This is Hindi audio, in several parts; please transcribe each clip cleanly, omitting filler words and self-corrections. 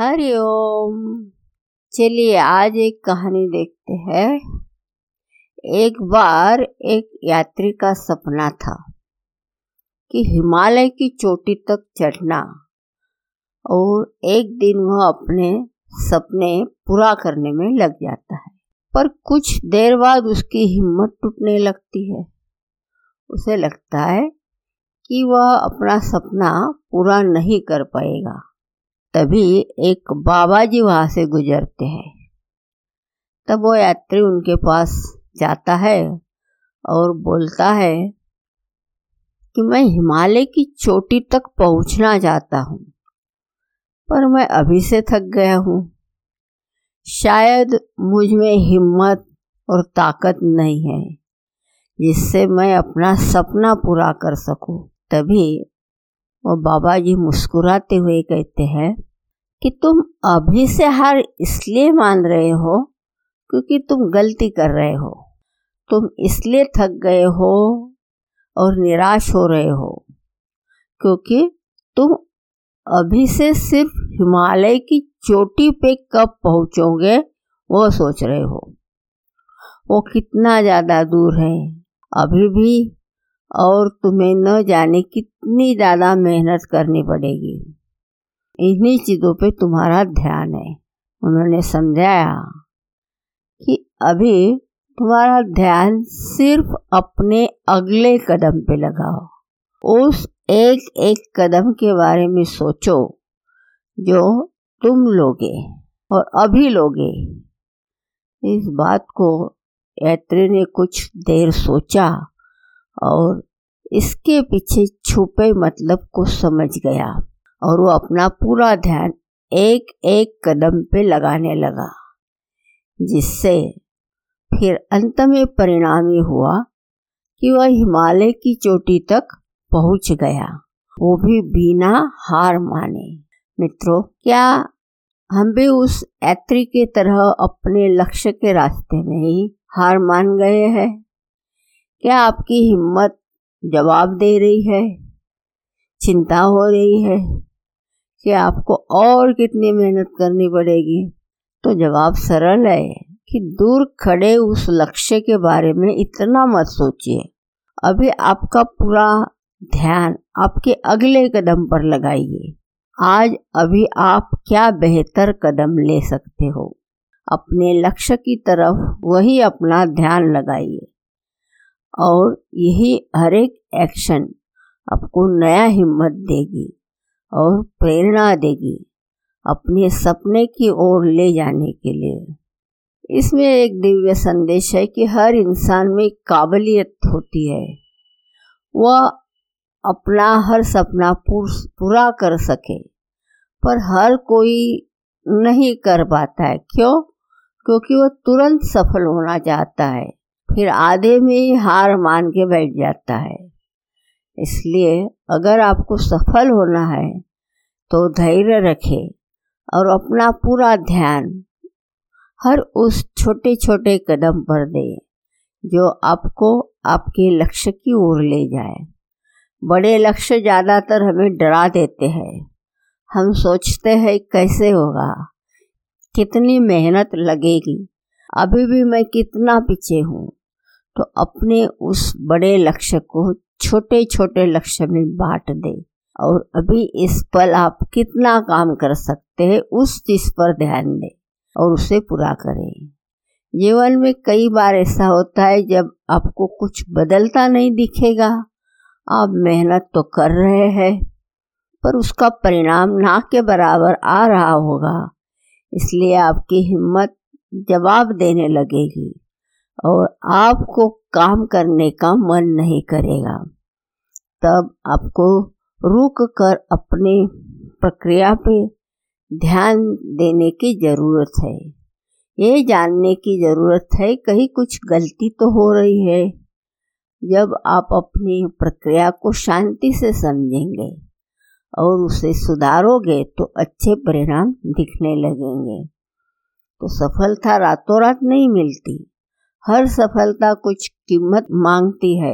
हरिओम। चलिए आज एक कहानी देखते हैं। एक बार एक यात्री का सपना था कि हिमालय की चोटी तक चढ़ना, और एक दिन वह अपने सपने पूरा करने में लग जाता है। पर कुछ देर बाद उसकी हिम्मत टूटने लगती है। उसे लगता है कि वह अपना सपना पूरा नहीं कर पाएगा। तभी एक बाबा जी वहाँ से गुजरते हैं। तब वो यात्री उनके पास जाता है और बोलता है कि मैं हिमालय की चोटी तक पहुँचना चाहता हूँ, पर मैं अभी से थक गया हूँ। शायद मुझ में हिम्मत और ताकत नहीं है जिससे मैं अपना सपना पूरा कर सकूँ। तभी वो बाबा जी मुस्कुराते हुए कहते हैं कि तुम अभी से हार इसलिए मान रहे हो क्योंकि तुम गलती कर रहे हो। तुम इसलिए थक गए हो और निराश हो रहे हो क्योंकि तुम अभी से सिर्फ हिमालय की चोटी पे कब पहुँचोगे वो सोच रहे हो। वो कितना ज़्यादा दूर है अभी भी, और तुम्हें न जाने कितनी ज़्यादा मेहनत करनी पड़ेगी। इन्हीं चीज़ों पे तुम्हारा ध्यान है। उन्होंने समझाया कि अभी तुम्हारा ध्यान सिर्फ अपने अगले कदम पे लगाओ। उस एक एक कदम के बारे में सोचो जो तुम लोगे और अभी लोगे। इस बात को यात्री ने कुछ देर सोचा और इसके पीछे छुपे मतलब को समझ गया, और वो अपना पूरा ध्यान एक एक कदम पे लगाने लगा, जिससे फिर अंत में परिणाम ये हुआ कि वह हिमालय की चोटी तक पहुंच गया, वो भी बिना हार माने। मित्रों, क्या हम भी उस यात्री के तरह अपने लक्ष्य के रास्ते में ही हार मान गए हैं? क्या आपकी हिम्मत जवाब दे रही है? चिंता हो रही है कि आपको और कितनी मेहनत करनी पड़ेगी? तो जवाब सरल है कि दूर खड़े उस लक्ष्य के बारे में इतना मत सोचिए। अभी आपका पूरा ध्यान आपके अगले कदम पर लगाइए। आज अभी आप क्या बेहतर कदम ले सकते हो? अपने लक्ष्य की तरफ वही अपना ध्यान लगाइए, और यही हर एक एक्शन आपको नया हिम्मत देगी और प्रेरणा देगी अपने सपने की ओर ले जाने के लिए। इसमें एक दिव्य संदेश है कि हर इंसान में काबिलियत होती है, वह अपना हर सपना पूरा कर सके। पर हर कोई नहीं कर पाता है। क्यों? क्योंकि वह तुरंत सफल होना चाहता है, फिर आधे में ही हार मान के बैठ जाता है। इसलिए अगर आपको सफल होना है तो धैर्य रखें और अपना पूरा ध्यान हर उस छोटे छोटे कदम पर दें जो आपको आपके लक्ष्य की ओर ले जाए। बड़े लक्ष्य ज़्यादातर हमें डरा देते हैं। हम सोचते हैं कैसे होगा, कितनी मेहनत लगेगी, अभी भी मैं कितना पीछे हूँ। तो अपने उस बड़े लक्ष्य को छोटे छोटे लक्ष्य में बांट दे, और अभी इस पल आप कितना काम कर सकते हैं उस चीज़ पर ध्यान दें और उसे पूरा करें। जीवन में कई बार ऐसा होता है जब आपको कुछ बदलता नहीं दिखेगा। आप मेहनत तो कर रहे हैं पर उसका परिणाम ना के बराबर आ रहा होगा, इसलिए आपकी हिम्मत जवाब देने लगेगी और आपको काम करने का मन नहीं करेगा। तब आपको रुक कर अपने प्रक्रिया पे ध्यान देने की ज़रूरत है। ये जानने की ज़रूरत है कहीं कुछ गलती तो हो रही है। जब आप अपनी प्रक्रिया को शांति से समझेंगे और उसे सुधारोगे तो अच्छे परिणाम दिखने लगेंगे। तो सफलता रातों रात नहीं मिलती। हर सफलता कुछ कीमत मांगती है,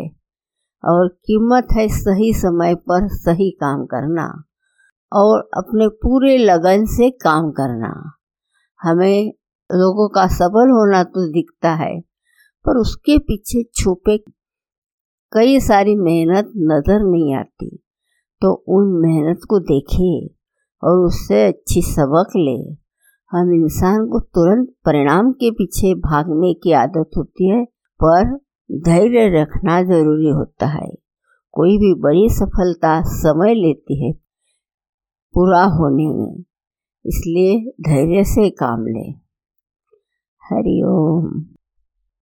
और कीमत है सही समय पर सही काम करना और अपने पूरे लगन से काम करना। हमें लोगों का सफल होना तो दिखता है, पर उसके पीछे छुपे कई सारी मेहनत नज़र नहीं आती। तो उन मेहनत को देखें और उससे अच्छी सबक लें। हम इंसान को तुरंत परिणाम के पीछे भागने की आदत होती है, पर धैर्य रखना ज़रूरी होता है। कोई भी बड़ी सफलता समय लेती है पूरा होने में, इसलिए धैर्य से काम लें। हरिओम।